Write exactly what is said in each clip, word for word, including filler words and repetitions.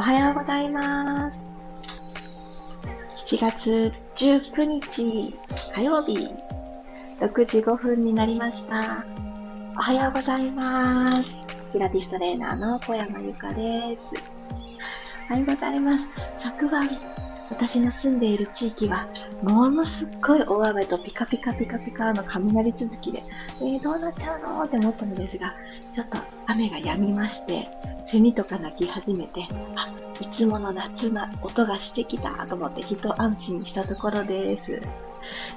おはようございます。しちがつじゅうくにち火曜日ろくじごふんになりました。おはようございます。ピラティストレーナーの小山由佳です。おはようございます。昨晩、私の住んでいる地域はものすっごい大雨とピカピカピカピカの雷続きで、えー、どうなっちゃうのって思ったのですが、ちょっと雨が止みまして、セミとか鳴き始めて、あ、いつもの夏の音がしてきたと思って一安心したところです。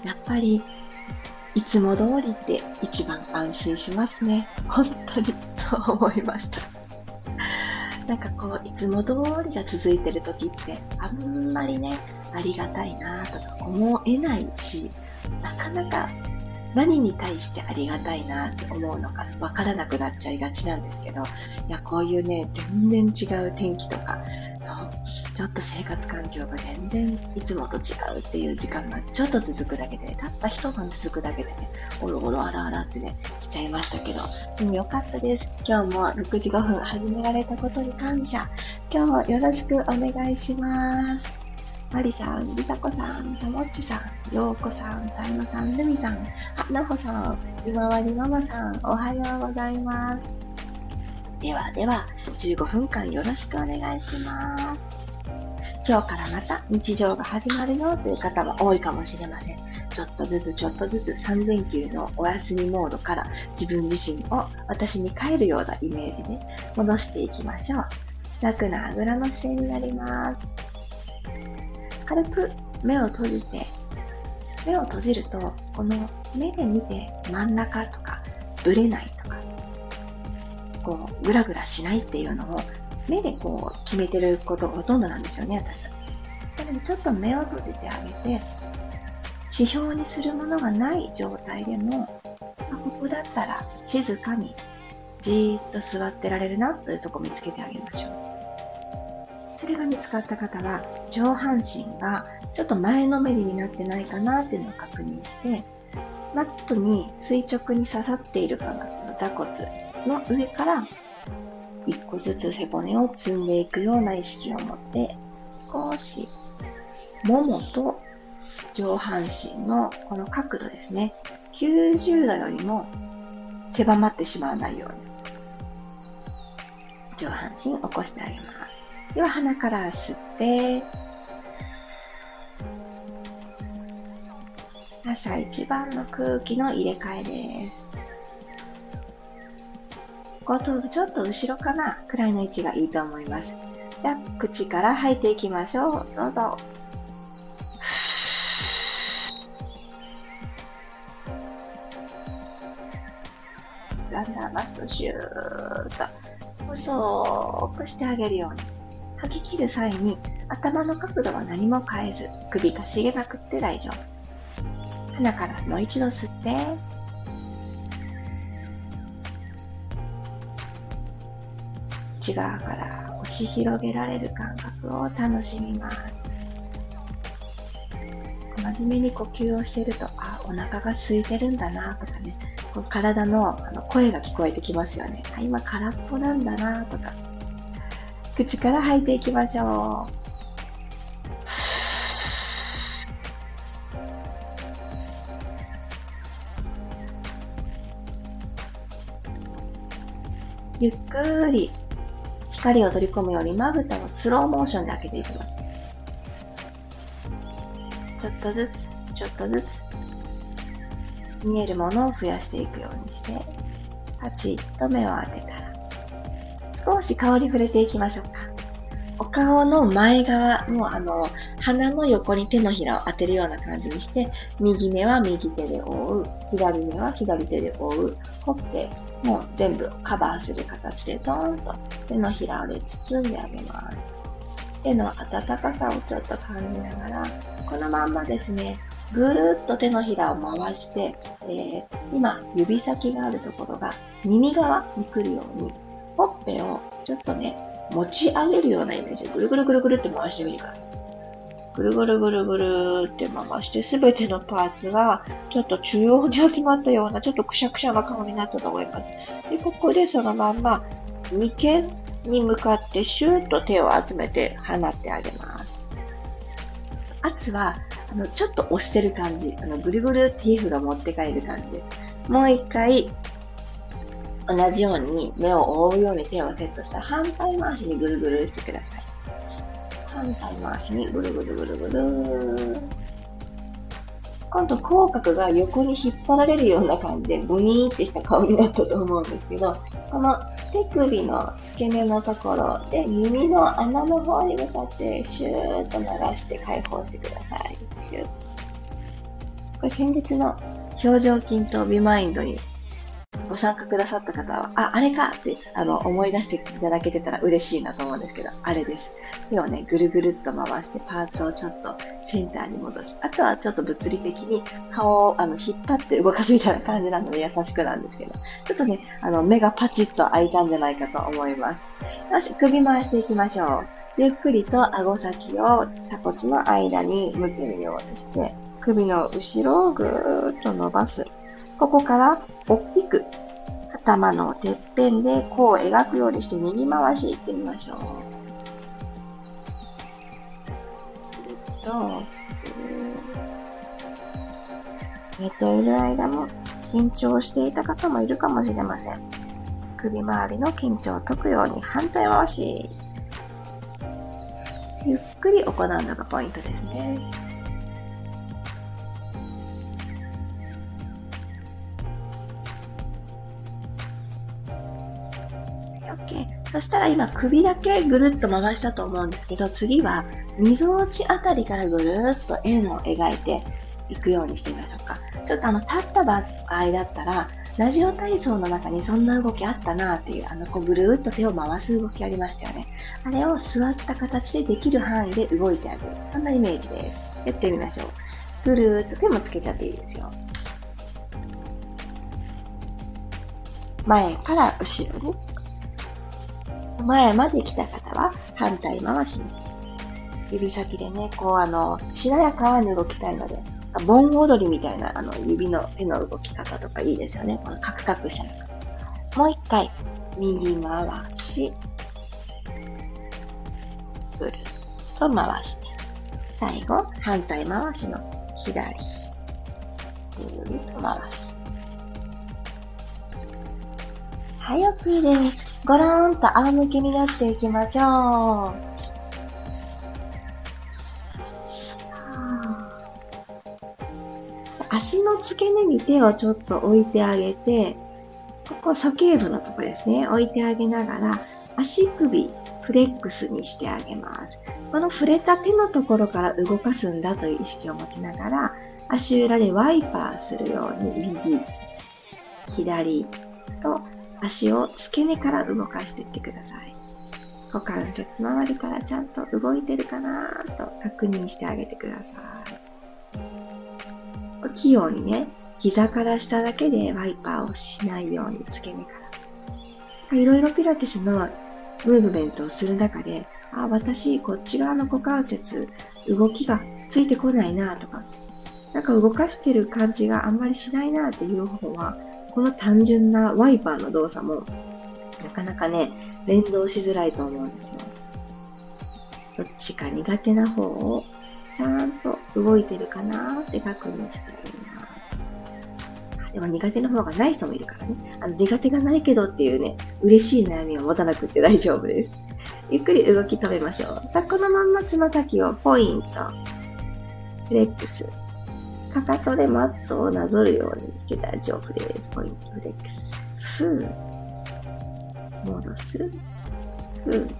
やっぱりいつも通りって一番安心しますね。本当にそう思いました。なんかこういつも通りが続いてる時ってあんまりね、ありがたいなとか思えないし、なかなか何に対してありがたいなって思うのかわからなくなっちゃいがちなんですけど、いやこういうね、全然違う天気とか、そうちょっと生活環境が全然いつもと違うっていう時間がちょっと続くだけで、ね、たった一晩続くだけでね、おろおろあらあらってね、しちゃいましたけど、でもよかったです。今日もろくじごふん始められたことに感謝。今日もよろしくお願いします。マリさん、リサコさん、たもっちさん、ようこさん、たいまさん、ルミさん、あ、なほさん、ひまわりママさん、おはようございます。ではでは、じゅうごふんかんよろしくお願いします。今日からまた日常が始まるよという方は多いかもしれません。ちょっとずつちょっとずつさん連休のお休みモードから自分自身を私に帰るようなイメージで戻していきましょう。楽なあぐらの姿勢になります。軽く目を閉じて、目を閉じると、この目で見て真ん中とかぶれないとか、こうグラグラしないっていうのを目でこう決めてることがほとんどなんですよね、私たち。なのでちょっと目を閉じてあげて、指標にするものがない状態でも、ここだったら静かにじーっと座ってられるなというところを見つけてあげましょう。それが見つかった方は、上半身がちょっと前のめりになってないかなっていうのを確認して、マットに垂直に刺さっているかな、座骨の上から一個ずつ背骨を積んでいくような意識を持って、少しももと上半身のこの角度ですね、きゅうじゅうどよりも狭まってしまわないように、上半身起こしてあげます。では鼻から吸って、朝一番の空気の入れ替えです。後頭部ちょっと後ろかなくらいの位置がいいと思います。じゃあ口から吐いていきましょう。どうぞ。だんだんマストシューッと細くしてあげるように。吐き切る際に頭の角度は何も変えず、首かしげなくって大丈夫。鼻からもう一度吸って、内側から押し広げられる感覚を楽しみます。真面目に呼吸をしていると、あ、お腹が空いてるんだなとかね、こう体 の, あの声が聞こえてきますよね。あ、今空っぽなんだなとか。口から吐いていきましょう。ゆっくり光を取り込むようにまぶたをスローモーションで開けていきます。ちょっとずつちょっとずつ見えるものを増やしていくようにして、パチッと目を当てたら少し顔に触れていきましょうか。お顔の前側、もうあの鼻の横に手のひらを当てるような感じにして、右目は右手で覆う、左目は左手で覆う、ほっぺもう全部カバーする形でドーンと手のひらで包んであげます。手の温かさをちょっと感じながら、このまんまですね、ぐるっと手のひらを回して、えー、今指先があるところが耳側に来るように、ほっぺをちょっとね、持ち上げるようなイメージでぐるぐるぐるぐるって回してみるから、ぐるぐるぐるぐるって回して、すべてのパーツがちょっと中央に集まったような、ちょっとくしゃくしゃな顔になったと思います。で、ここでそのまんま眉間に向かってシューッと手を集めて放ってあげます。圧はあのちょっと押してる感じ、あのぐるぐるティーフが持ってかれる感じです。もう一回同じように目を覆うように手をセットしたら反対回しにぐるぐるしてください。反対回しにぐるぐるぐるぐる。今度口角が横に引っ張られるような感じでブニーってした顔になったと思うんですけど、この手首の付け根のところで耳の穴の方に向かってシューッと流して解放してください。シュッ。これ先日の表情筋とビマインドにご参加くださった方は、あ、あれかってあの思い出していただけてたら嬉しいなと思うんですけど、あれです。手をね、ぐるぐるっと回して、パーツをちょっとセンターに戻す。あとはちょっと物理的に顔をあの引っ張って動かすみたいな感じなので優しくなんですけど、ちょっとね、あの目がパチッと開いたんじゃないかと思います。よし、首回していきましょう。ゆっくりと顎先を鎖骨の間に向けるようにして、首の後ろをぐーっと伸ばす。ここから大きく頭のてっぺんで弧を描くようにして右回しいってみましょう。寝ている間も緊張していた方もいるかもしれません。首周りの緊張を解くように反対回し。ゆっくり行うのがポイントですね。そしたら今首だけぐるっと回したと思うんですけど、次はみぞおちあたりからぐるっと円を描いていくようにしてみましょうか。ちょっとあの立った場合だったらラジオ体操の中にそんな動きあったなっていう、あのこうぐるっと手を回す動きありましたよね。あれを座った形でできる範囲で動いてあげる、そんなイメージです。やってみましょう。ぐるっと手もつけちゃっていいですよ。前から後ろに、前まで来た方は反対回しに、指先でね、こうあのしなやかに動きたいので、盆踊りみたいなあの指の手の動き方とかいいですよね。このカクカクしたのか。もう一回右回し、ぐるっと回して、最後反対回しの左、ぐるっと回す。はい、OKです。ごろーんと仰向けになっていきましょう。足の付け根に手をちょっと置いてあげて、ここ鼠径部のとこですね、置いてあげながら足首フレックスにしてあげます。この触れた手のところから動かすんだという意識を持ちながら、足裏でワイパーするように右左と足を付け根から動かしていってください。股関節周りからちゃんと動いてるかなぁと確認してあげてください。器用にね、膝から下だけでワイパーをしないように付け根から。いろいろピラティスのムーブメントをする中で、あ、私こっち側の股関節動きがついてこないなぁとか、なんか動かしてる感じがあんまりしないなぁっていう方は、この単純なワイパーの動作もなかなかね、連動しづらいと思うんですよ。どっちか苦手な方をちゃんと動いてるかなって確認しています。でも苦手な方がない人もいるからね、あの苦手がないけどっていうね、嬉しい悩みを持たなくて大丈夫です。ゆっくり動き止めましょう。さあ、このまんまつま先をポイント、フレックス。かかとでマットをなぞるようにして大丈夫です。ポイントフレックス。ふぅ。戻す。ふぅ。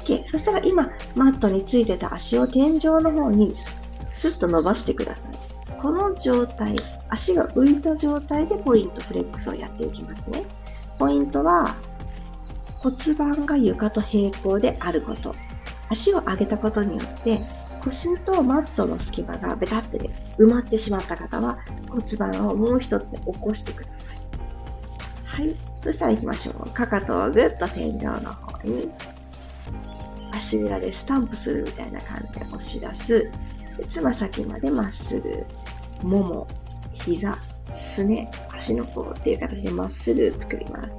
OK。そしたら今、マットについてた足を天井の方にスッと伸ばしてください。この状態、足が浮いた状態でポイントフレックスをやっていきますね。ポイントは、骨盤が床と平行であること。足を上げたことによって、腰とマットの隙間がベタって、ね、埋まってしまった方は骨盤をもう一つで起こしてください。はい。そしたら行きましょう。かかとをぐっと天井の方に、足裏でスタンプするみたいな感じで押し出す。で、つま先までまっすぐ、もも、膝、すね、足の甲っていう形でまっすぐ作ります。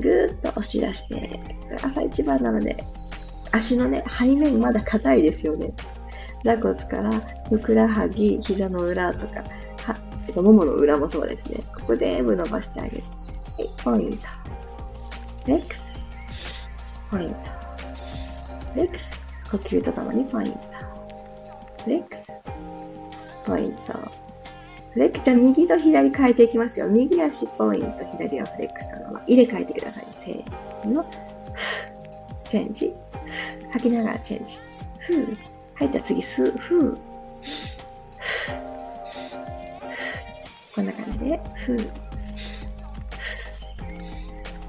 ぐーっと押し出して、朝一番なので、足のね、背面まだ硬いですよね。座骨からふくらはぎ、膝の裏とか、は、えっと、ももの裏もそうですね。ここ全部伸ばしてあげる。はい、ポイント。レックス。ポイント。レックス。呼吸とともにポイント。レックス。ポイント。フレックス、じゃあ右と左変えていきますよ。右足ポイント、左はフレックスのまま入れ替えてください。せーの。チェンジ。吐きながらチェンジ。ふー。入ったら次、すー。ふー。こんな感じで、ふー。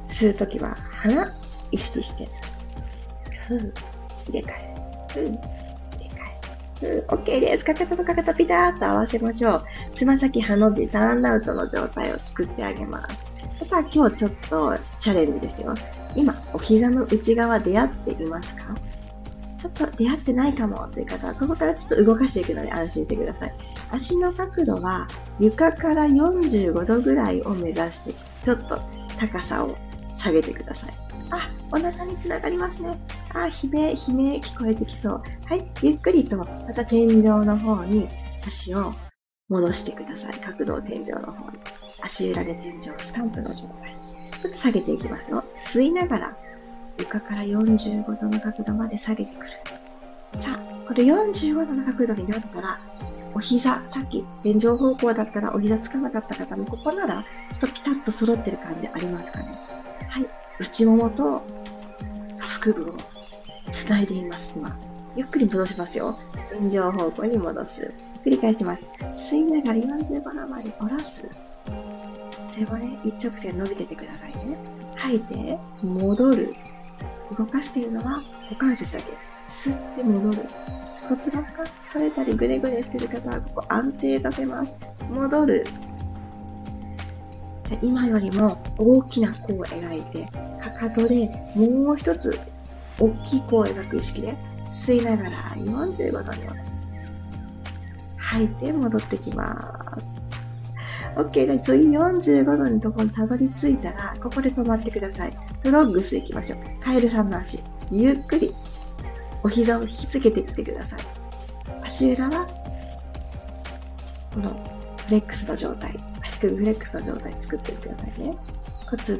吸うときは鼻、意識して。ふー。入れ替え。ふー。OK です。かかととかかとピターッと合わせましょう。つま先ハの字、ターンアウトの状態を作ってあげます。ただ今日ちょっとチャレンジですよ。今、お膝の内側出会っていますか？ちょっと出会ってないかもという方は、ここからちょっと動かしていくので安心してください。足の角度は床からよんじゅうごどぐらいを目指して、ちょっと高さを下げてください。あ、お腹につながりますね。あ、悲鳴、悲鳴聞こえてきそう。はい、ゆっくりと、また天井の方に足を戻してください。角度を天井の方に。足裏で天井、スタンプの状態。ちょっと下げていきますよ。吸いながら、床からよんじゅうごどの角度まで下げてくる。さあ、これよんじゅうごどの角度になったら、お膝、さっき天井方向だったらお膝つかなかった方も、ここなら、ちょっとピタッと揃ってる感じありますかね。はい、内ももと腹部を繋いでいます、今。ゆっくり戻しますよ。天井方向に戻す。繰り返します。吸いながらよんじゅうごどまで下ろす。背骨一直線伸びててくださいね。吐いて、戻る。動かしているのは股関節だけ。吸って戻る。骨盤が疲れたりグネグネしている方はここ安定させます。戻る。じゃあ今よりも大きな弧を描いて、かかとでもう一つ大きい弧を描く意識で、吸いながらよんじゅうごどに戻す。吐いて戻ってきます。OK。じゃあ次よんじゅうごどのところにたどり着いたら、ここで止まってください。フロッグス行きましょう。カエルさんの足、ゆっくりお膝を引きつけてきてください。足裏は、このフレックスの状態、足首フレックスの状態作ってくださいね。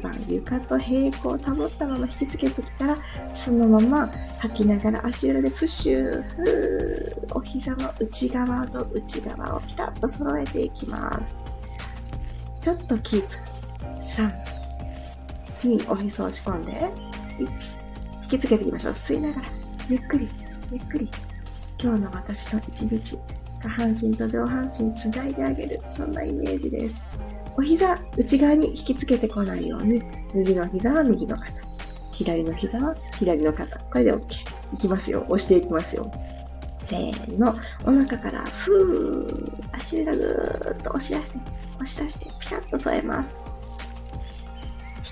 骨盤、床と平行を保ったまま引きつけてきたら、そのまま吐きながら足裏でプッシュー、ふー、お膝の内側と内側をピタッと揃えていきます。ちょっとキープ。さん、に、おへそを押し込んで、いち、引きつけていきましょう。吸いながら、ゆっくり、ゆっくり、今日の私の一日、下半身と上半身つないであげる、そんなイメージです。お膝、内側に引きつけてこないように、右の膝は右の肩、左の膝は左の肩。これで OK。いきますよ。押していきますよ。せーの。お腹から、ふー。足裏ぐーっと押し出して、押し出して、ピタッと添えます。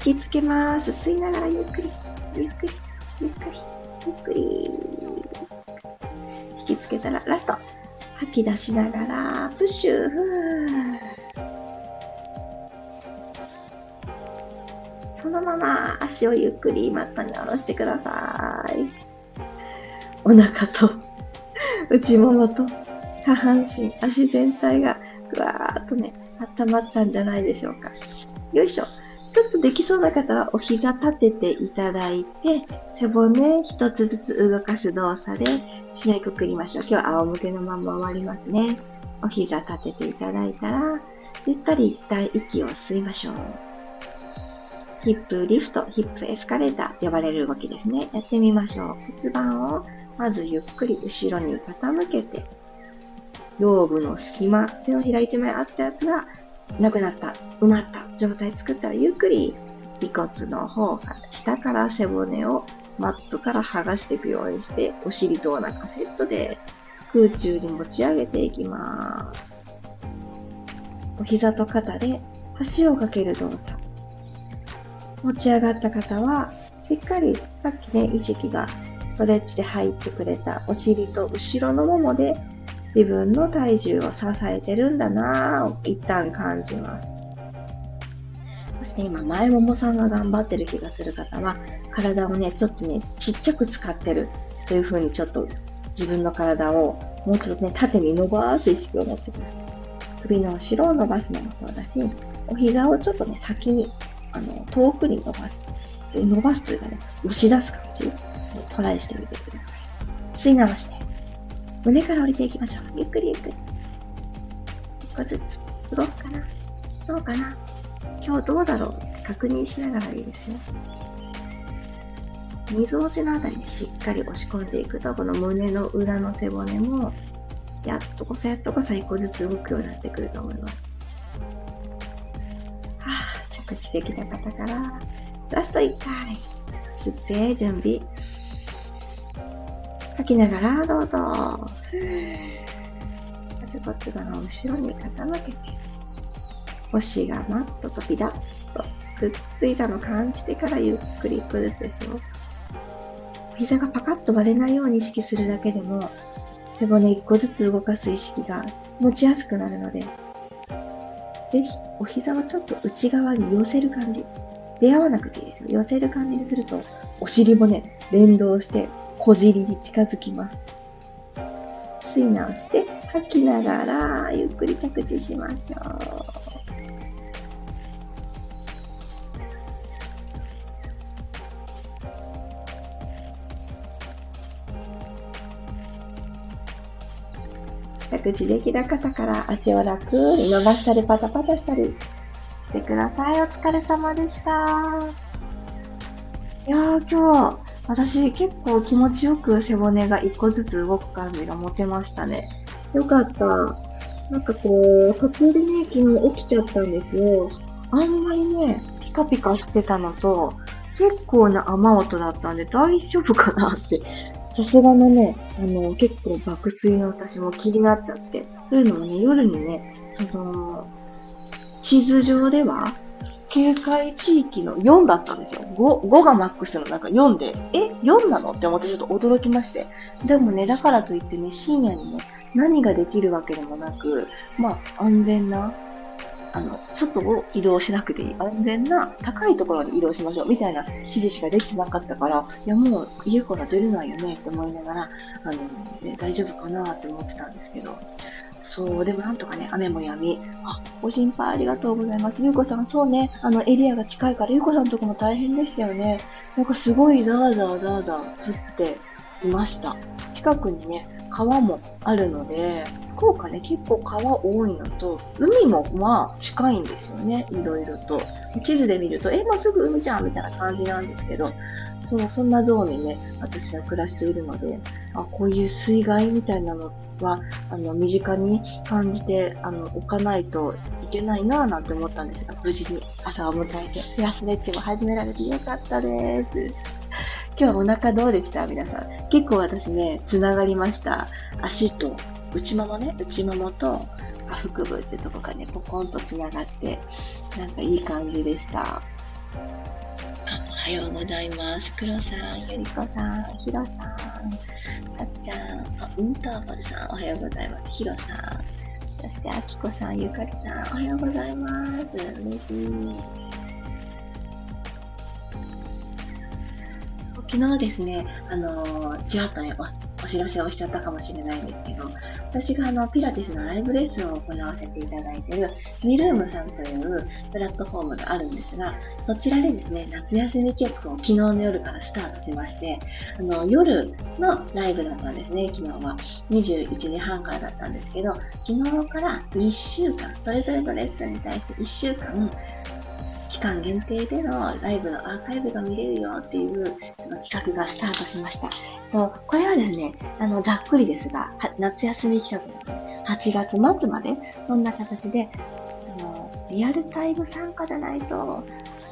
引きつけます。吸いながらゆっくり、ゆっくり、ゆっくり、ゆっくり。引きつけたら、ラスト。吐き出しながら、プッシュー、ふー。そのまま足をゆっくりマットに下ろしてください。お腹と内ももと下半身、足全体がぐわーっとね、温まったんじゃないでしょうか。よいしょ。ちょっとできそうな方はお膝立てていただいて、背骨一つずつ動かす動作で締めくくりましょう。今日は仰向けのまま終わりますね。お膝立てていただいたら、ゆったり一回息を吸いましょう。ヒップリフト、ヒップエスカレーター呼ばれる動きですね。やってみましょう。骨盤をまずゆっくり後ろに傾けて、腰部の隙間、手のひら一枚あったやつがなくなった、埋まった状態作ったら、ゆっくり尾骨の方から、下から背骨をマットから剥がしていくようにして、お尻とお腹セットで空中に持ち上げていきます。お膝と肩で足をかける動作。持ち上がった方は、しっかり、さっきね、意識がストレッチで入ってくれたお尻と後ろのももで自分の体重を支えてるんだなぁを一旦感じます。して今前ももさんが頑張ってる気がする方は、体をねちょっとねちっちゃく使ってるという風に、ちょっと自分の体をもうちょっとね縦に伸ばす意識を持ってください。首の後ろを伸ばすのもそうだし、お膝をちょっとね先にあの遠くに伸ばす伸ばすというかね、押し出す感じトライしてみてください。吸い直して胸から降りていきましょう。ゆっくりゆっくりいっこずつ。動くかなどうかな、今日どうだろうって確認しながらいいですよ。みぞおちのあたりにしっかり押し込んでいくと、この胸の裏の背骨もやっとこさやっとこさいっこずつ動くようになってくると思います。はぁ、着地できた方からラストいっかい吸って準備、吐きながらどうぞ。骨盤の後ろに傾けて、腰がマットとピタッとくっついたのを感じてからゆっくりいっこずつですよ。膝がパカッと割れないように意識するだけでも、背骨いっこずつ動かす意識が持ちやすくなるので、ぜひお膝をちょっと内側に寄せる感じ、出会わなくていいですよ。寄せる感じにすると、お尻もね連動して小尻に近づきます。吸い直して吐きながらゆっくり着地しましょう。着地できた方から足を楽に伸ばしたりパタパタしたりしてください。お疲れ様でした。いやー、今日私結構気持ちよく背骨がいっこずつ動く感じが持てましたね。よかった。なんかこう途中でね昨日起きちゃったんですよ。あんまりねピカピカしてたのと結構な雨音だったんで大丈夫かなって。さすがのね、あの、結構爆睡の私も気になっちゃって。というのもね、夜にね、その、地図上では、警戒地域のよんだったんですよ。ご、ごがマックスの中よんで、え ?よん なのって思ってちょっと驚きまして。でもね、だからといってね、深夜にね、何ができるわけでもなく、まあ、安全な、あの、外を移動しなくていい。安全な、高いところに移動しましょう。みたいな記事しかできてなかったから、いや、もう家から出れないよねって思いながら、あの、ね、大丈夫かなって思ってたんですけど。そう、でもなんとかね、雨も止み。あ、ご心配ありがとうございます。ゆうこさん、そうね、あの、エリアが近いから、ゆうこさんのとこも大変でしたよね。なんかすごいザーザーザーザー降っていました。近くにね、川もあるので、福岡ね、結構川多いのと、海もまあ近いんですよね、いろいろと。地図で見ると、え、もうすぐ海じゃんみたいな感じなんですけど、そう、そんなゾーンにね、私は暮らしているので、あ、こういう水害みたいなのは、あの、身近に感じて、あの、置かないといけないなぁなんて思ったんですが、無事に朝を迎えて、フラスレッチも始められてよかったです。今日お腹どうでした皆さん。結構私ね、つながりました。足と、内ももね、内ももと下腹部ってとこがね、ポコンとつながって、なんかいい感じでした。おはようございます。クロさん、ゆりこさん、ひろさん、さっちゃん、あ、インターバルさん、おはようございます。ひろさん、そしてあきこさん、ゆかりさん、おはようございます。嬉しい。昨日ですね、あのー、ちらっとねお、お知らせをしちゃったかもしれないんですけど、私があの、ピラティスのライブレッスンを行わせていただいている、ミルームさんというプラットフォームがあるんですが、そちらでですね、夏休みチェックを昨日の夜からスタートしまして、あの、夜のライブだったんですね、昨日は。にじゅういちじはんからだったんですけど、昨日からいっしゅうかん、それぞれのレッスンに対していっしゅうかん、期間限定でのライブのアーカイブが見れるよっていうその企画がスタートしました。とこれはですね、あのざっくりですが、夏休み企画のはちがつ末まで、そんな形であの、リアルタイム参加じゃないと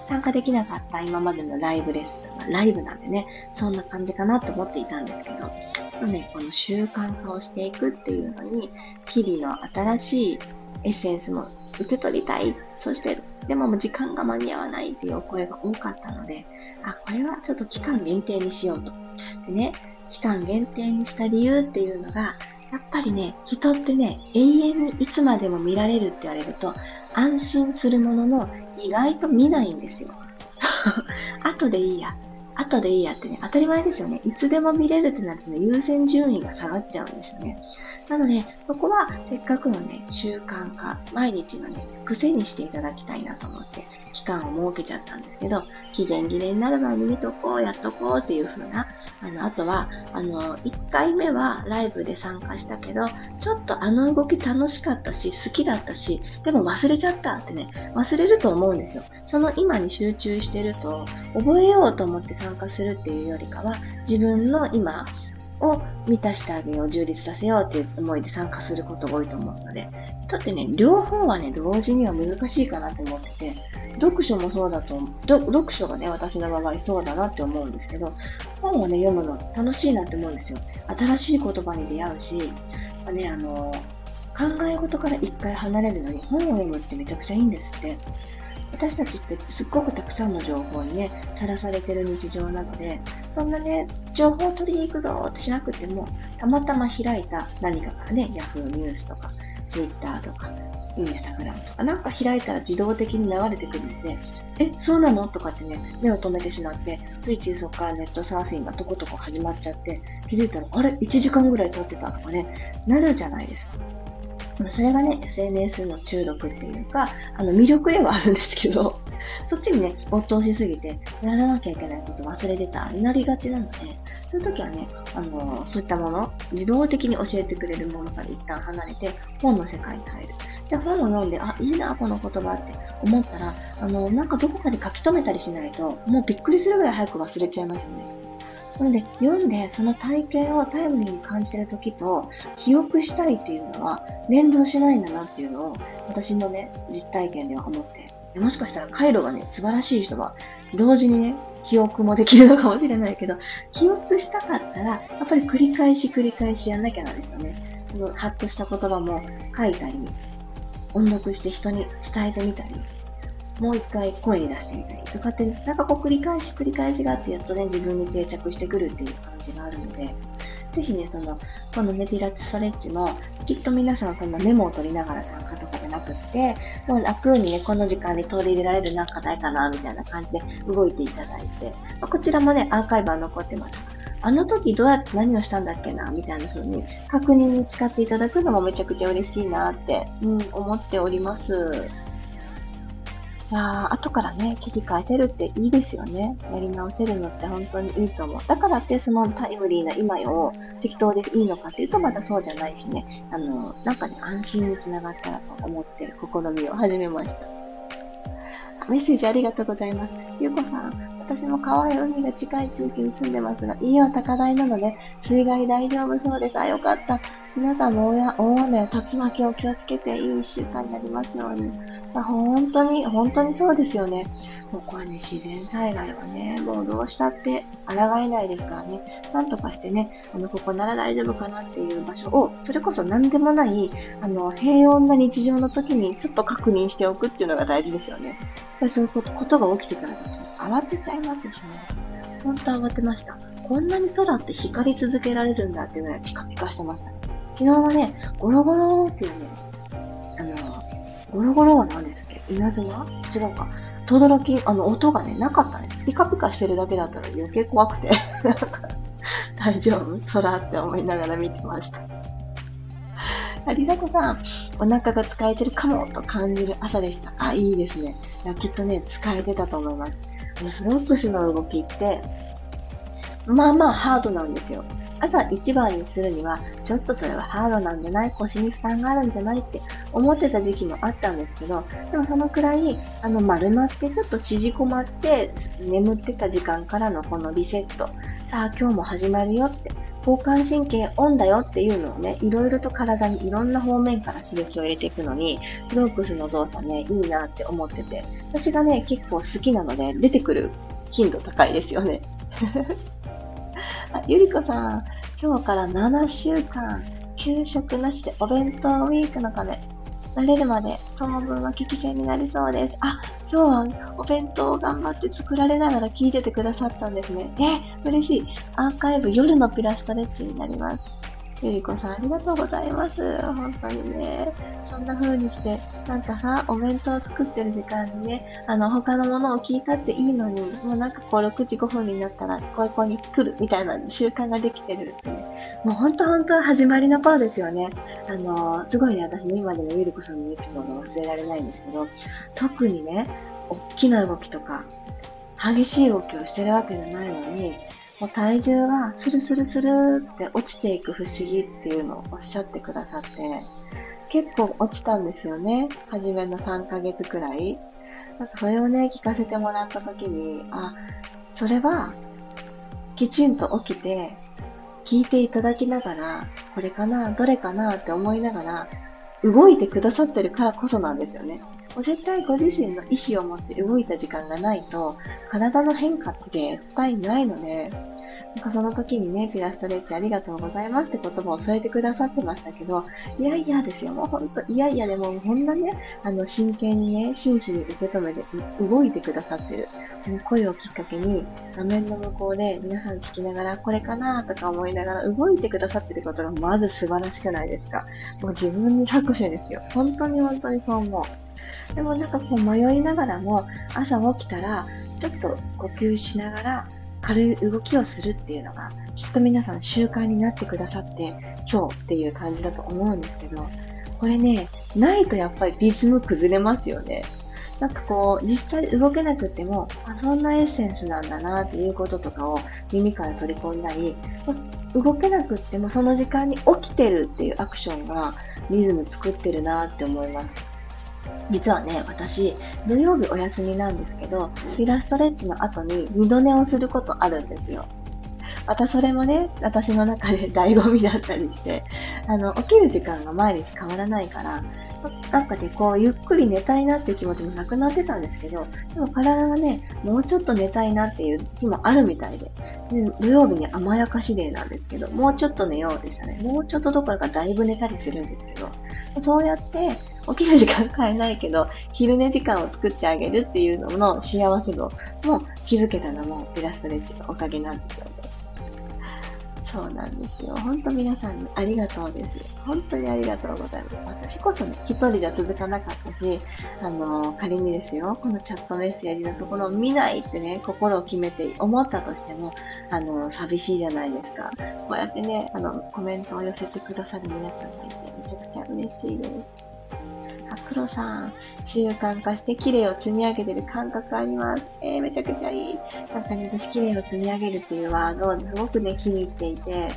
参加できなかった今までのライブレッスンは、ライブなんでね、そんな感じかなと思っていたんですけど、ちょっとね、この習慣化をしていくっていうのに、日々の新しいエッセンスも受け取りたい、そしてでも時間が間に合わないっていうお声が多かったので、あ、これはちょっと期間限定にしようと。でね、期間限定にした理由っていうのが、やっぱりね、人ってね、永遠にいつまでも見られるって言われると、安心するものの、意外と見ないんですよ。後でいいや、後でいいやってね、当たり前ですよね。いつでも見れるってなるとね、優先順位が下がっちゃうんですよね。なので、そこはせっかくのね、習慣化、毎日のね、癖にしていただきたいなと思って、期間を設けちゃったんですけど、期限切れになる前に見とこう、やっとこうっていう風な、あの、あとは、あの、いっかいめはライブで参加したけど、ちょっとあの動き楽しかったし、好きだったし、でも忘れちゃったってね、忘れると思うんですよ。その今に集中してると、覚えようと思って参加するっていうよりかは、自分の今を満たしてあげよう、充実させようっていう思いで参加することが多いと思うので、だってね、両方はね、同時には難しいかなと思ってて、読書もそうだと、読書がね、私の場合そうだなって思うんですけど、本をね、読むの楽しいなって思うんですよ。新しい言葉に出会うし、まあね、あの、考え事から一回離れるのに本を読むってめちゃくちゃいいんですって。私たちってすっごくたくさんの情報にね、さらされてる日常なので、そんなね、情報を取りに行くぞってしなくても、たまたま開いた何かからね、Yahoo ニュースとか、Twitter とか、Instagram とか、なんか開いたら自動的に流れてくるので、え、そうなのとかってね、目を留めてしまって、ついついそこからネットサーフィンがとことこ始まっちゃって、気づいたら、あれ ?いちじかんぐらい経ってたとかね、なるじゃないですか。それがね、エスエヌエス の中毒っていうか、あの、魅力ではあるんですけど、そっちにね、没頭しすぎて、やらなきゃいけないこと忘れてた、になりがちなので、そういう時はね、あの、そういったもの、自動的に教えてくれるものから一旦離れて、本の世界に入る。で、本を読んで、あ、いいな、この言葉って思ったら、あの、なんかどこかで書き留めたりしないと、もうびっくりするぐらい早く忘れちゃいますよね。なので、読んでその体験をタイムリーに感じてる時と記憶したいっていうのは連動しないんだなっていうのを私のね、実体験では思って。もしかしたら回路がね、素晴らしい人は同時にね、記憶もできるのかもしれないけど、記憶したかったらやっぱり繰り返し繰り返しやんなきゃなんですよね。このハッとした言葉も書いたり、音読して人に伝えてみたり。もう一回声に出してみたりとかって、なんかこう繰り返し繰り返しがあって、やっとね、自分に定着してくるっていう感じがあるので、ぜひね、その、このね、ピラティストレッチも、きっと皆さんそんなメモを取りながら参加とかじゃなくって、もう楽にね、この時間に取り入れられるなんかないかな、みたいな感じで動いていただいて、まあ、こちらもね、アーカイブは残ってます。あの時どうやって何をしたんだっけな、みたいな風に確認に使っていただくのもめちゃくちゃ嬉しいなって、うん、思っております。あ後からね、聞き返せるっていいですよね。やり直せるのって本当にいいと思う。だからってそのタイムリーな今を適当でいいのかっていうとまたそうじゃないしね、あの、なんかね、安心につながったらと思ってる試みを始めました。メッセージありがとうございます。ゆうこさん、私も川や海が近い地域に住んでますが、家は高台なので、水害大丈夫そうです。あ、よかった。皆さんも大雨や竜巻を気をつけていい一週間になりますように。まあ、本当に、本当にそうですよね。もうこれね、自然災害はね、もうどうしたって抗えないですからね。なんとかしてね、あの、ここなら大丈夫かなっていう場所を、それこそ何でもない、あの、平穏な日常の時にちょっと確認しておくっていうのが大事ですよね。そういうことが起きてからだと慌てちゃいますしね。本当慌てました。こんなに空って光り続けられるんだっていうぐらいピカピカしてましたね。昨日はね、ゴロゴローっていうね、あの、ゴロゴロは何ですっけ、稲妻違うか。とどろき、あの、音がね、なかったんです。ピカピカしてるだけだったら余計怖くて。大丈夫空って思いながら見てました。あ、りさこさん、お腹が疲れてるかもと感じる朝でした。あ、いいですね。いや、きっとね、疲れてたと思います。フロックスの動きって、まあまあハードなんですよ。朝一番にするには、ちょっとそれはハードなんじゃない、腰に負担があるんじゃないって思ってた時期もあったんですけど、でもそのくらい、あの、丸まって、ちょっと縮こまって、眠ってた時間からのこのリセット。さあ、今日も始まるよって。交感神経オンだよっていうのをね、いろいろと体にいろんな方面から刺激を入れていくのに、フロックスの動作ね、いいなって思ってて。私がね、結構好きなので、出てくる頻度高いですよね。あ、ゆりこさん、今日からななしゅうかん、給食なしでお弁当ウィークのため、慣れるまで当分は危機戦になりそうです。あ、今日はお弁当を頑張って作られながら聞いててくださったんですね。え、嬉しい。アーカイブ夜のピラストレッチになります。ゆりこさんありがとうございます。本当にね。そんな風にして、なんかさ、お弁当作ってる時間にね、あの、他のものを聞いたっていいのに、もうなんかこう、ろくじごふんになったら、こういう子に来るみたいな習慣ができてるって、ね、もうほんとほんと始まりの頃ですよね。あの、すごいね、私ね、今でもゆりこさんのエピソード忘れられないんですけど、特にね、大きな動きとか、激しい動きをしてるわけじゃないのに、もう体重がスルスルスルって落ちていく不思議っていうのをおっしゃってくださって、結構落ちたんですよね。初めのさんかげつくらい。なんかそれをね、聞かせてもらった時に、あ、それはきちんと起きて聞いていただきながら、これかな、どれかなって思いながら動いてくださってるからこそなんですよね。絶対ご自身の意思を持って動いた時間がないと体の変化って絶対ないので、なんかその時にね、ピラストレッチありがとうございますって言葉を添えてくださってましたけど、いやいやですよ、もうほんといやいやでもこんなね、あの真剣にね、真摯に受け止めて動いてくださってる。声をきっかけに画面の向こうで皆さん聞きながらこれかなとか思いながら動いてくださってることがまず素晴らしくないですか。もう自分に拍手ですよ。本当に本当にそう思う。でもなんかこう迷いながらも朝起きたらちょっと呼吸しながら軽い動きをするっていうのがきっと皆さん習慣になってくださって今日っていう感じだと思うんですけど、これね、ないとやっぱりリズム崩れますよね。なんかこう実際動けなくても、あ、そんなエッセンスなんだなっていうこととかを耳から取り込んだり、動けなくってもその時間に起きてるっていうアクションがリズム作ってるなって思います。実はね、私、土曜日お休みなんですけど、ピラストレッチの後に二度寝をすることあるんですよ。またそれもね、私の中で醍醐味だったりして、あの、起きる時間が毎日変わらないから、なんかでこう、ゆっくり寝たいなっていう気持ちもなくなってたんですけど、でも体がね、もうちょっと寝たいなっていう日もあるみたいで、で土曜日に甘やかしデーなんですけど、もうちょっと寝ようでしたね。もうちょっとどころかだいぶ寝たりするんですけど、そうやって、起きる時間変えないけど、昼寝時間を作ってあげるっていうのの幸せ度も気づけたのもピラストレッチのおかげなんですよね。そうなんですよ。本当皆さんにありがとうです。本当にありがとうございます。私こそね、一人じゃ続かなかったし、あのー、仮にですよ、このチャットメッセージのところを見ないってね、心を決めて思ったとしても、あのー、寂しいじゃないですか。こうやってね、あの、コメントを寄せてくださる皆さんがいて、めちゃくちゃ嬉しいです。黒さん、習慣化して綺麗を積み上げてる感覚あります。えー、めちゃくちゃいい。なんかね、私綺麗を積み上げるっていうワードをすごくね、気に入っていて、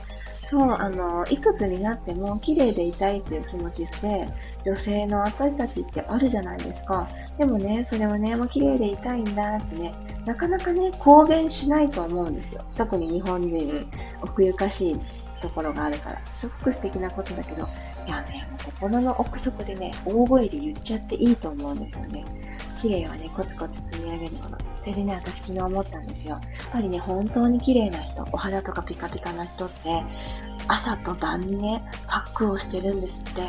そう、あの、いくつになっても綺麗でいたいっていう気持ちって、女性の私たちってあるじゃないですか。でもね、それをね、もう綺麗でいたいんだってね、なかなかね、公言しないと思うんですよ。特に日本人、奥ゆかしいところがあるから、すごく素敵なことだけど、いやね、心の奥底でね、大声で言っちゃっていいと思うんですよね。綺麗はね、コツコツ積み上げるもの。それでね、私昨日思ったんですよ。やっぱりね、本当に綺麗な人、お肌とかピカピカな人って、朝と晩にね、パックをしてるんですって。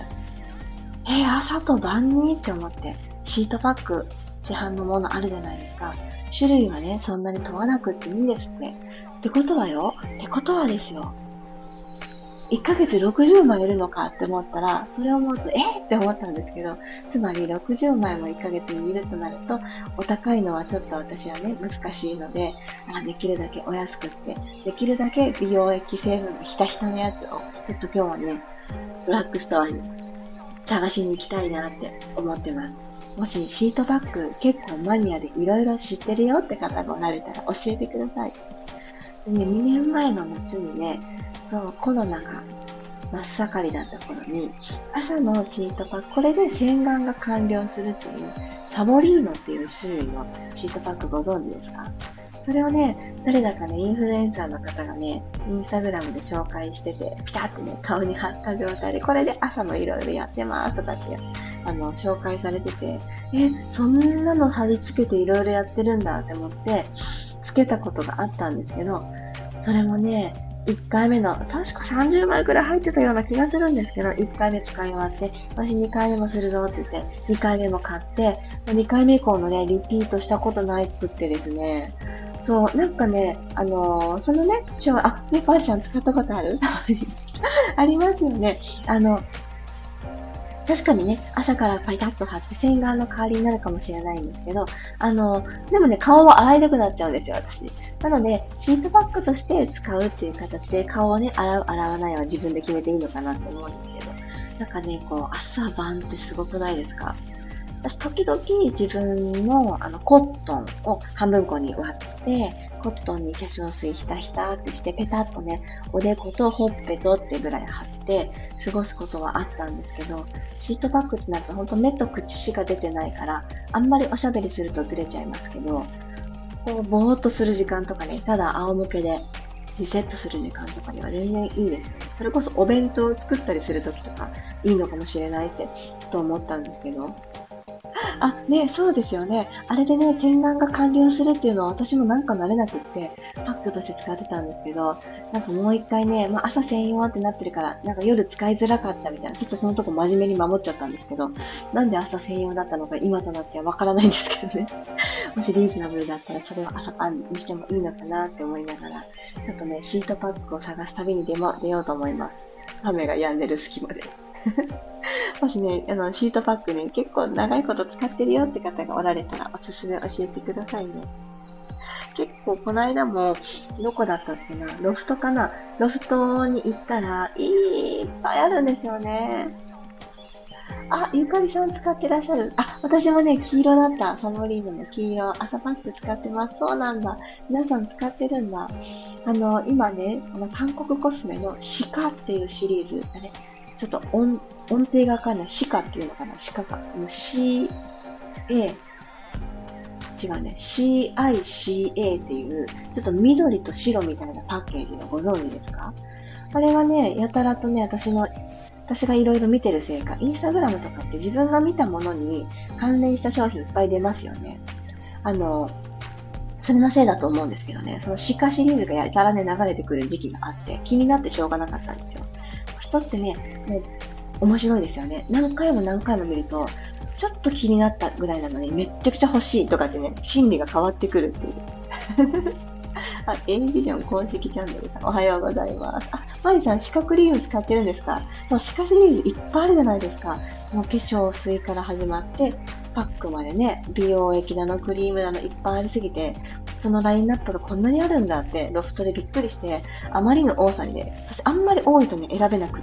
えー、朝と晩にって思って、シートパック、市販のものあるじゃないですか。種類はね、そんなに問わなくっていいんですって。ってことはよ、ってことはですよ。いっかげつろくじゅうまい売るのかって思ったら、それを思うと、えって思ったんですけど、つまりろくじゅうまいもいっかげつに売るとなると、お高いのはちょっと私はね、難しいので、あ、できるだけお安くって、できるだけ美容液成分のひたひたのやつを、ちょっと今日はね、ドラッグストアに探しに行きたいなって思ってます。もしシートバッグ結構マニアでいろいろ知ってるよって方がおられたら教えてください。でね、にねんまえの夏にね、そう、コロナが真っ盛りだった頃に、朝のシートパック、これで洗顔が完了するっていう、サボリーノっていう種類のシートパックご存知ですか？それをね、誰だかね、インフルエンサーの方がね、インスタグラムで紹介してて、ピタってね、顔に貼った状態で、これで朝のいろいろやってますとかって、あの、紹介されてて、え、そんなの貼り付けていろいろやってるんだって思って、つけたことがあったんですけど、それもね、いっかいめの、確かさんじゅうまいくらい入ってたような気がするんですけど、いっかいめ使い終わって、私にかいめもするぞって言って、にかいめも買って、にかいめ以降のね、リピートしたことないくってですね、そう、なんかね、あのー、そのね、あ、ね、パーリさん使ったことある？ありますよね。あの、確かにね、朝からパイタッと貼って洗顔の代わりになるかもしれないんですけど、あの、でもね、顔は洗いたくなっちゃうんですよ、私。なので、ヒートパックとして使うっていう形で、顔をね、洗う、洗わないは自分で決めていいのかなって思うんですけど、なんかね、こう、朝晩ってすごくないですか？私、時々自分の、あの、コットンを半分こに割って、コットンに化粧水ひたひたってして、ペタッとね、おでことほっぺとってぐらい貼って過ごすことはあったんですけど、シートパックってなるとほんと目と口しか出てないから、あんまりおしゃべりするとずれちゃいますけど、こう、ぼーっとする時間とかね、ただ仰向けでリセットする時間とかには全然いいですよね。それこそお弁当を作ったりするときとか、いいのかもしれないって、ちょっと思ったんですけど、あ、ね、そうですよね。あれでね、洗顔が完了するっていうのは私もなんか慣れなくって、パックとして使ってたんですけど、なんかもう一回ね、まあ朝専用ってなってるから、なんか夜使いづらかったみたいな、ちょっとそのとこ真面目に守っちゃったんですけど、なんで朝専用だったのか今となってはわからないんですけどね。もしリーズナブルだったらそれを朝パンにしてもいいのかなって思いながら、ちょっとね、シートパックを探す旅に出ま、出ようと思います。雨が止んでる隙間で。もしね、あの、シートパックね、結構長いこと使ってるよって方がおられたらおすすめ教えてくださいね。結構この間も、どこだったっけな、ロフトかな、ロフトに行ったら、いっぱいあるんですよね。あ、ゆかりさん使ってらっしゃる。あ、私もね、黄色だった。サモリーノの黄色。朝パック使ってます。そうなんだ。皆さん使ってるんだ。あの、今ね、あの、韓国コスメのシカっていうシリーズ。あれちょっと音、音程がわかんない。シカっていうのかな？シカか。シーエー。違うね。シーアイシーエー っていう、ちょっと緑と白みたいなパッケージのご存知ですか？あれはね、やたらとね、私の、私がいろいろ見てるせいか、インスタグラムとかって自分が見たものに関連した商品いっぱい出ますよね。あの、それのせいだと思うんですけどね、そのシカシリーズがやたらね流れてくる時期があって、気になってしょうがなかったんですよ。人ってね、もう面白いですよね。何回も何回も見ると、ちょっと気になったぐらいなのにめっちゃくちゃ欲しいとかってね、心理が変わってくるっていう。あ、エンビジョン公式チャンネルさん、おはようございます。あ、マリさん、シカクリーム使ってるんですか？シカシリーズいっぱいあるじゃないですか。もう化粧水から始まって、パックまでね、美容液なの、クリームなの、いっぱいありすぎて、そのラインナップがこんなにあるんだって、ロフトでびっくりして、あまりの多さにね、私あんまり多いとね、選べなくっ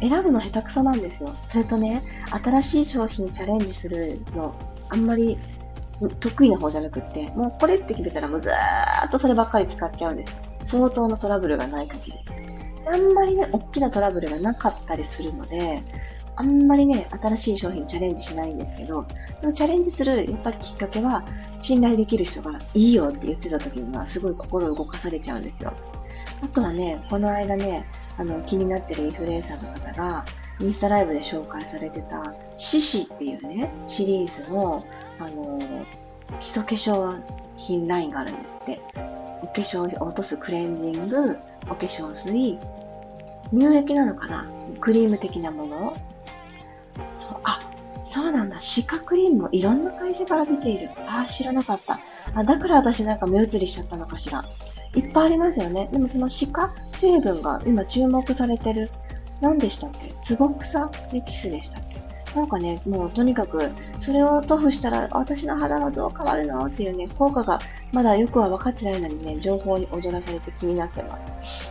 て、選ぶの下手くそなんですよ。それとね、新しい商品にチャレンジするの、あんまり、得意な方じゃなくって、もうこれって決めたらもうずーっとそればっかり使っちゃうんです。相当のトラブルがない限り。あんまりね、大きなトラブルがなかったりするので、あんまりね、新しい商品チャレンジしないんですけど、でもチャレンジする、やっぱりきっかけは、信頼できる人がいいよって言ってた時には、すごい心を動かされちゃうんですよ。あとはね、この間ね、あの、気になってるインフルエンサーの方が、インスタライブで紹介されてた、シシっていうね、シリーズの、あの、基礎化粧品ラインがあるんですって。お化粧を落とすクレンジング、お化粧水、乳液なのかな？クリーム的なもの？あ、そうなんだ。シカクリームもいろんな会社から出ている。あ、知らなかった。あ、だから私なんか目移りしちゃったのかしら。いっぱいありますよね。でもそのシカ成分が今注目されてる。何でしたっけ？ツボクサエキスでしたっけ？なんかね、もうとにかく、それを塗布したら私の肌はどう変わるのっていうね、効果がまだよくは分かってないのにね、情報に踊らされて気になってます。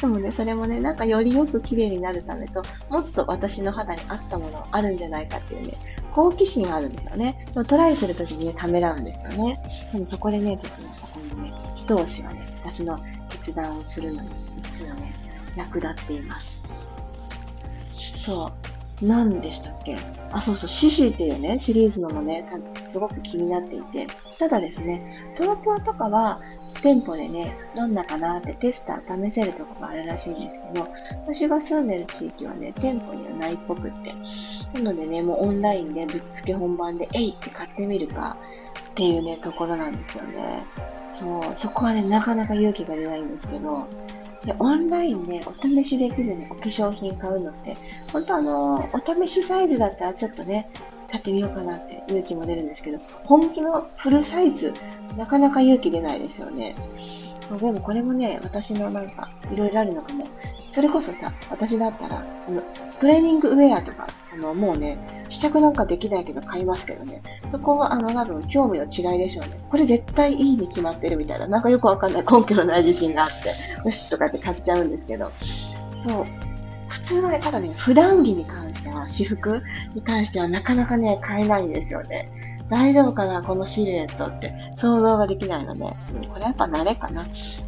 でもね、それもね、なんかよりよく綺麗になるためと、もっと私の肌に合ったものがあるんじゃないかっていうね、好奇心があるんですよね。でもトライするときにね、ためらうんですよね。でもそこでね、ちょっとね、ここにね、一押しがね、私の決断をするのに、いつもね、役立っています。そう。何でしたっけ？あ、そうそう、シシっていうね、シリーズのもね、すごく気になっていて。ただですね、東京とかは店舗でね、どんなかなってテスター試せるとこがあるらしいんですけど、私が住んでる地域はね、店舗にはないっぽくって。なのでね、もうオンラインでぶっつけ本番で、えいって買ってみるかっていうね、ところなんですよね。そう、そこはね、なかなか勇気が出ないんですけど、でオンラインで、ね、お試しできずにお化粧品買うのって、本当あのー、お試しサイズだったらちょっとね、買ってみようかなって勇気も出るんですけど、本気のフルサイズ、なかなか勇気出ないですよね。でもこれもね、私のなんか、いろいろあるのかもそれこそさ、私だったら、あの、トレーニングウェアとか、あの、もうね、試着なんかできないけど買いますけどね。そこは、あの、多分、興味の違いでしょうね。これ絶対いいに決まってるみたいな、なんかよくわかんない根拠のない自信があって、よしとかって買っちゃうんですけど。そう。普通のね、ただね、普段着に関しては、私服に関してはなかなかね、買えないんですよね。大丈夫かなこのシルエットって想像ができないので、うん、これやっぱ慣れかな。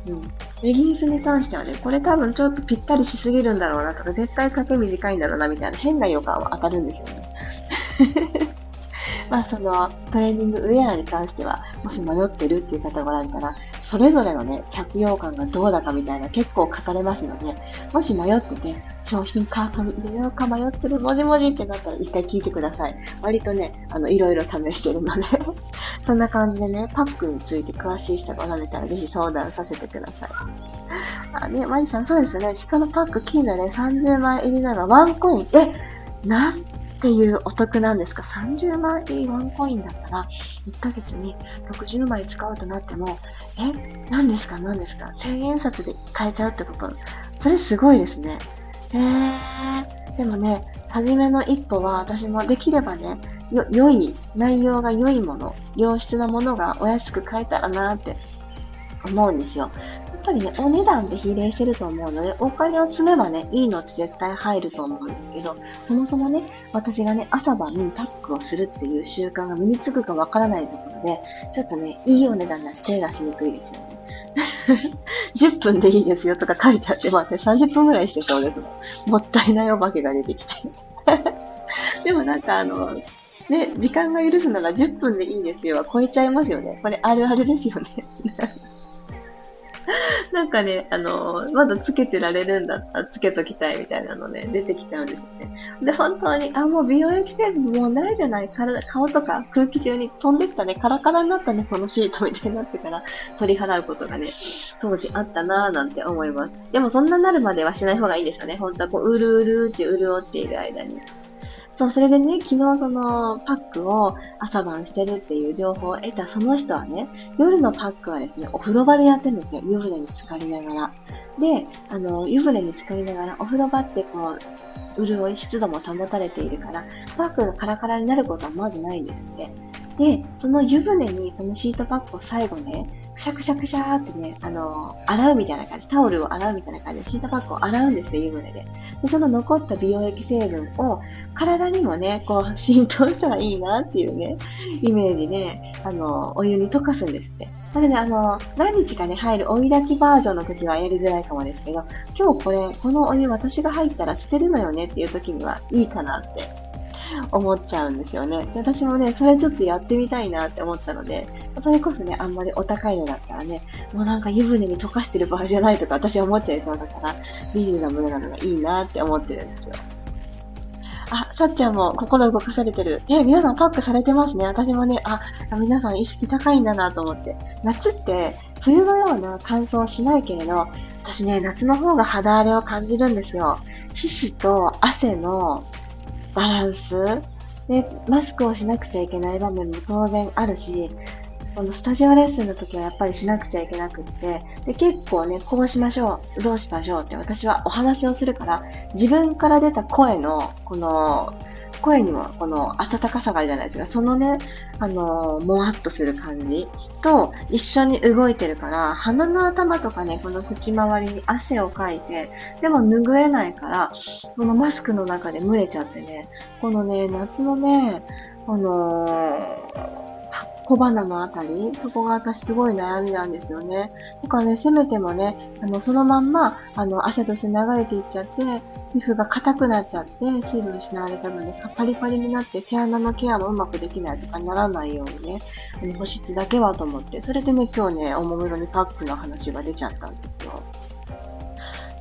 うん。レギンスに関してはね、これ多分ちょっとぴったりしすぎるんだろうなとか、絶対丈短いんだろうなみたいな変な予感は当たるんですよね。まあそのトレーニングウェアに関しては、もし迷ってるっていう方がおられたら、それぞれのね、着用感がどうだかみたいな結構語れますので、もし迷ってて、商品カートに入れようか迷ってる、もじもじってなったら一回聞いてください。割とね、あの、いろいろ試してるので。そんな感じでね、パックについて詳しい人がおられたらぜひ相談させてください。あ、ね、マリさん、そうですね、鹿のパック、金のね、さんじゅうまい入りなのがワンコイン。え、なんっていうお得なんですか？ さんじゅう 万円ワンコインだったら、いっかげつにろくじゅうまい使おうとなっても、え、何ですか何ですか ?せんえん札で買えちゃうってこと？それすごいですね。えー、でもね、初めの一歩は私もできればね、よ、良い、内容が良いもの、良質なものがお安く買えたらなーって思うんですよ。やっぱりね、お値段で比例してると思うので、お金を詰めばね、いいのって絶対入ると思うんですけど、そもそもね、私がね、朝晩にパックをするっていう習慣が身につくかわからないところで、ちょっとね、いいお値段だし手がしにくいですよね。じゅっぷんでいいですよとか書いてあって、まあね、さんじゅっぷんぐらいしてそうですもん。もったいないお化けが出てきて。でもなんかあの、ね、時間が許すのがじゅっぷんでいいですよは超えちゃいますよね。これあるあるですよね。なんかね、あのー、まだつけてられるんだったらつけときたいみたいなのね、出てきちゃうんですよね。で、本当に、あ、もう美容液成分もうないじゃない、体、顔とか空気中に飛んでったね、カラカラになったね、このシートみたいになってから取り払うことがね、当時あったなぁなんて思います。でもそんななるまではしない方がいいですよね。本当はこう、うるうるって潤っている間に。そう、それでね、昨日そのパックを朝晩してるっていう情報を得たその人はね、夜のパックはですね、お風呂場でやってるんですよ。湯船に浸かりながら。で、あの、湯船に浸かりながら、お風呂場ってこう、潤い、湿度も保たれているから、パックがカラカラになることはまずないんですって。で、その湯船にそのシートパックを最後ね、くしゃくしゃくしゃーってね、あのー、洗うみたいな感じ、タオルを洗うみたいな感じでシートパックを洗うんですよ、湯船で。で、その残った美容液成分を体にもね、こう浸透したらいいなっていうね、イメージで、ね、あのー、お湯に溶かすんですって。なので、あのー、何日かね、入る追い焚きバージョンの時はやりづらいかもですけど、今日これ、このお湯私が入ったら捨てるのよねっていう時にはいいかなって。思っちゃうんですよね。私もね、それちょっとやってみたいなって思ったので、それこそね、あんまりお高いのだったらね、もうなんか湯船に溶かしてる場合じゃないとか私は思っちゃいそうだから、ビーズなものなのがいいなって思ってるんですよ。あ、さっちゃんも心動かされてる。え、皆さんパックされてますね。私もね、あ、皆さん意識高いんだなと思って。夏って冬のような乾燥しないけれど、私ね、夏の方が肌荒れを感じるんですよ。皮脂と汗のバランスで、マスクをしなくちゃいけない場面も当然あるし、このスタジオレッスンの時はやっぱりしなくちゃいけなくって、で結構ね、こうしましょう、どうしましょうって私はお話をするから、自分から出た声の、この、声にもこの温かさがあるじゃないですか。そのね、あのー、もわっとする感じと一緒に動いてるから、鼻の頭とかね、この口周りに汗をかいて、でも拭えないから、このマスクの中で蒸れちゃってね、このね、夏のね、あのー、小鼻のあたり、そこが私すごい悩みなんですよね。だからね、せめてもね、あの、そのまんま、あの、汗として流れていっちゃって、皮膚が硬くなっちゃって、水分失われた分でパリパリになって、毛穴のケアもうまくできないとかならないようにね、あの保湿だけはと思って、それでね、今日ね、おもむろにパックの話が出ちゃったんですよ。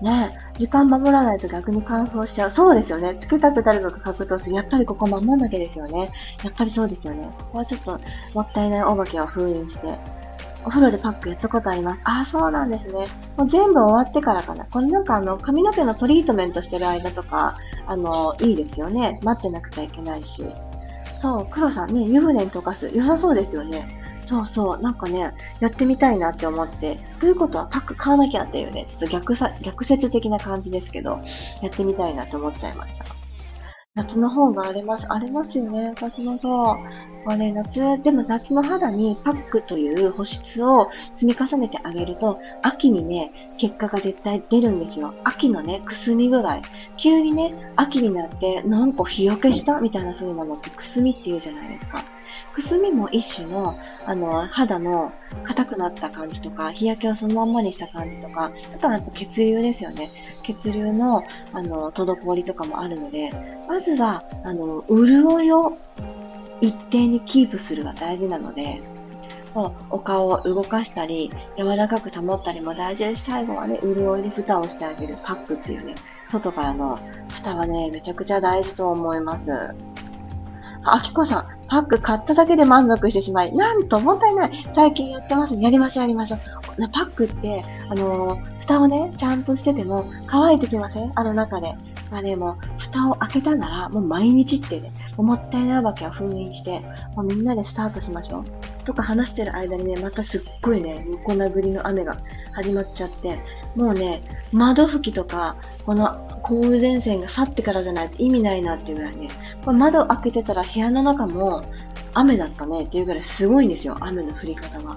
ねえ、時間守らないと逆に乾燥しちゃう。そうですよね。つけたくなるのと格闘する。やっぱりここ守んなきゃですよね。やっぱりそうですよね。ここはちょっともったいないお化けを封印して。お風呂でパックやったことあります。ああ、そうなんですね。もう全部終わってからかな。これなんかあの、髪の毛のトリートメントしてる間とか、あの、いいですよね。待ってなくちゃいけないし。そう、黒さんね、湯船に溶かす。良さそうですよね。そうそう、なんかね、やってみたいなって思って、ということはパック買わなきゃっていうね、ちょっと逆さ、逆説的な感じですけど、やってみたいなと思っちゃいました。夏の方があります、ありますよね。私もそう。まあね、夏、でも夏の肌にパックという保湿を積み重ねてあげると、秋にね、結果が絶対出るんですよ。秋のね、くすみぐらい。急にね、秋になって、なんか日焼けしたみたいな風なのって、くすみっていうじゃないですか。くすみも一種の、あの、肌の硬くなった感じとか、日焼けをそのまんまにした感じとか、あとはやっぱ血流ですよね。血流の、あの、滞りとかもあるので、まずは、あの、潤いを一定にキープするが大事なので、お顔を動かしたり、柔らかく保ったりも大事です。最後はね、潤いで蓋をしてあげるパックっていうね、外からの蓋はね、めちゃくちゃ大事と思います。あきこさん、パック買っただけで満足してしまい、なんともったいない。最近やってます。やりましょう、やりましょう。パックって、あのー、蓋をね、ちゃんとしてても乾いてきません？あの中で。まあね、もう、蓋を開けたなら、もう毎日ってね、も, もったいないわけは封印して、もうみんなでスタートしましょう。とか話してる間にね、またすっごいね、横殴りの雨が始まっちゃって、もうね、窓拭きとか、この降雨前線が去ってからじゃないと意味ないなっていうぐらいね、これ窓開けてたら部屋の中も雨だったねっていうぐらいすごいんですよ、雨の降り方が。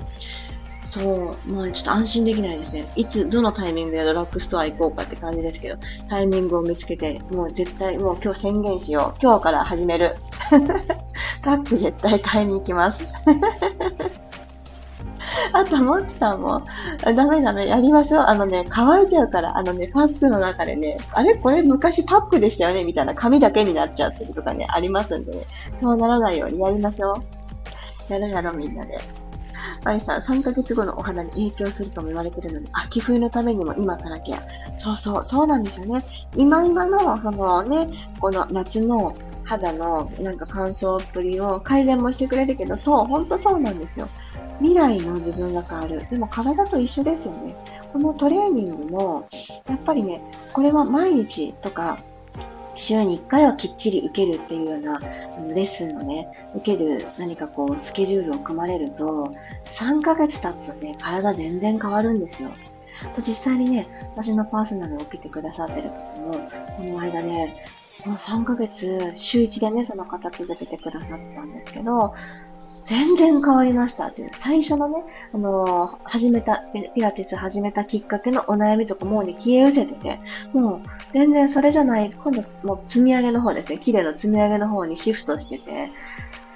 そう、まあちょっと安心できないですね。いつ、どのタイミングでドラッグストア行こうかって感じですけど、タイミングを見つけて、もう絶対、もう今日宣言しよう。今日から始める。パック絶対買いに行きます。あと、もっちさんも、ダメダメ、やりましょう。あのね、乾いちゃうから、あのね、パックの中でね、あれこれ昔パックでしたよねみたいな紙だけになっちゃってるとかね、ありますんでね。そうならないようにやりましょう。やろやろ、みんなで。まいさん、さんかげつごのお肌に影響するとも言われてるので、秋冬のためにも今からケア。そうそう、そうなんですよね。今今の、そのね、この夏の肌のなんか乾燥っぷりを改善もしてくれるけど、そう、ほんとそうなんですよ。未来の自分が変わる。でも体と一緒ですよね。このトレーニングも、やっぱりね、これは毎日とか、週にいっかいはきっちり受けるっていうようなレッスンをね、受ける何かこうスケジュールを組まれると、さんかげつ経つとね、体全然変わるんですよ。実際にね、私のパーソナルを受けてくださってる方も、この間ね、このさんかげつ、週いちでね、その方続けてくださったんですけど、全然変わりましたっていう。最初のね、あのー、始めた、ピラティス始めたきっかけのお悩みとかもうね、消え失せてて、もう全然それじゃない、今度もう積み上げの方ですね、綺麗な積み上げの方にシフトしてて、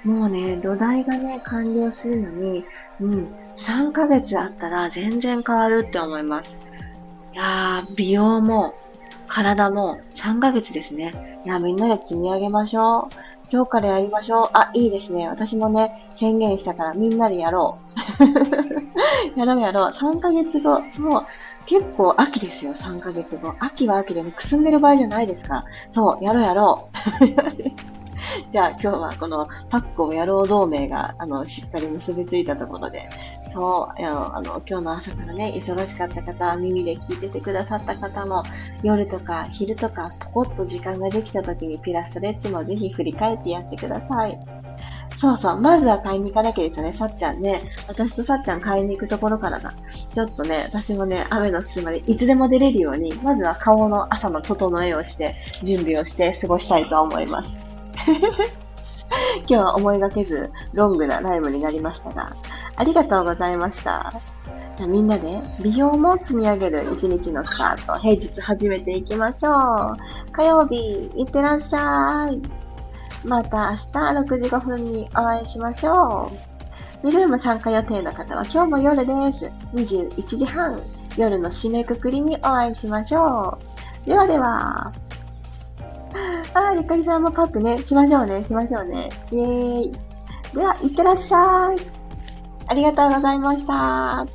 もうね、土台がね、完了するのに、うん、さんかげつあったら全然変わるって思います。いやー、美容も、体もさんかげつですね。いや、みんなで積み上げましょう。今日からやりましょう。あ、いいですね。私もね、宣言したからみんなでやろう。やろうやろう。さんかげつご。そう。結構秋ですよ、さんかげつご。秋は秋でもくすんでる場合じゃないですから。そう、やろうやろう。じゃあ今日はこのパックをやろう同盟があのしっかり結びついたところで、そう、あの、あの今日の朝からね、忙しかった方、耳で聞いててくださった方も、夜とか昼とかポコッと時間ができた時にピラストレッチもぜひ振り返ってやってください。そうそう、まずは買いに行かなきゃですよね、さっちゃんね。私とさっちゃん買いに行くところからだ。ちょっとね、私もね、雨の隙間でいつでも出れるように、まずは顔の朝の整えをして、準備をして過ごしたいと思います。今日は思いがけずロングなライブになりましたが、ありがとうございました。みんなで美容も積み上げる一日のスタート、平日始めていきましょう。火曜日いってらっしゃい。また明日ろくじごふんにお会いしましょう。ミルーム参加予定の方は今日も夜です。にじゅういちじはん、夜の締めくくりにお会いしましょう。ではでは。ああ、ゆかりさんもパックね、しましょうね、しましょうね。イエーイ。では、いってらっしゃい。ありがとうございました。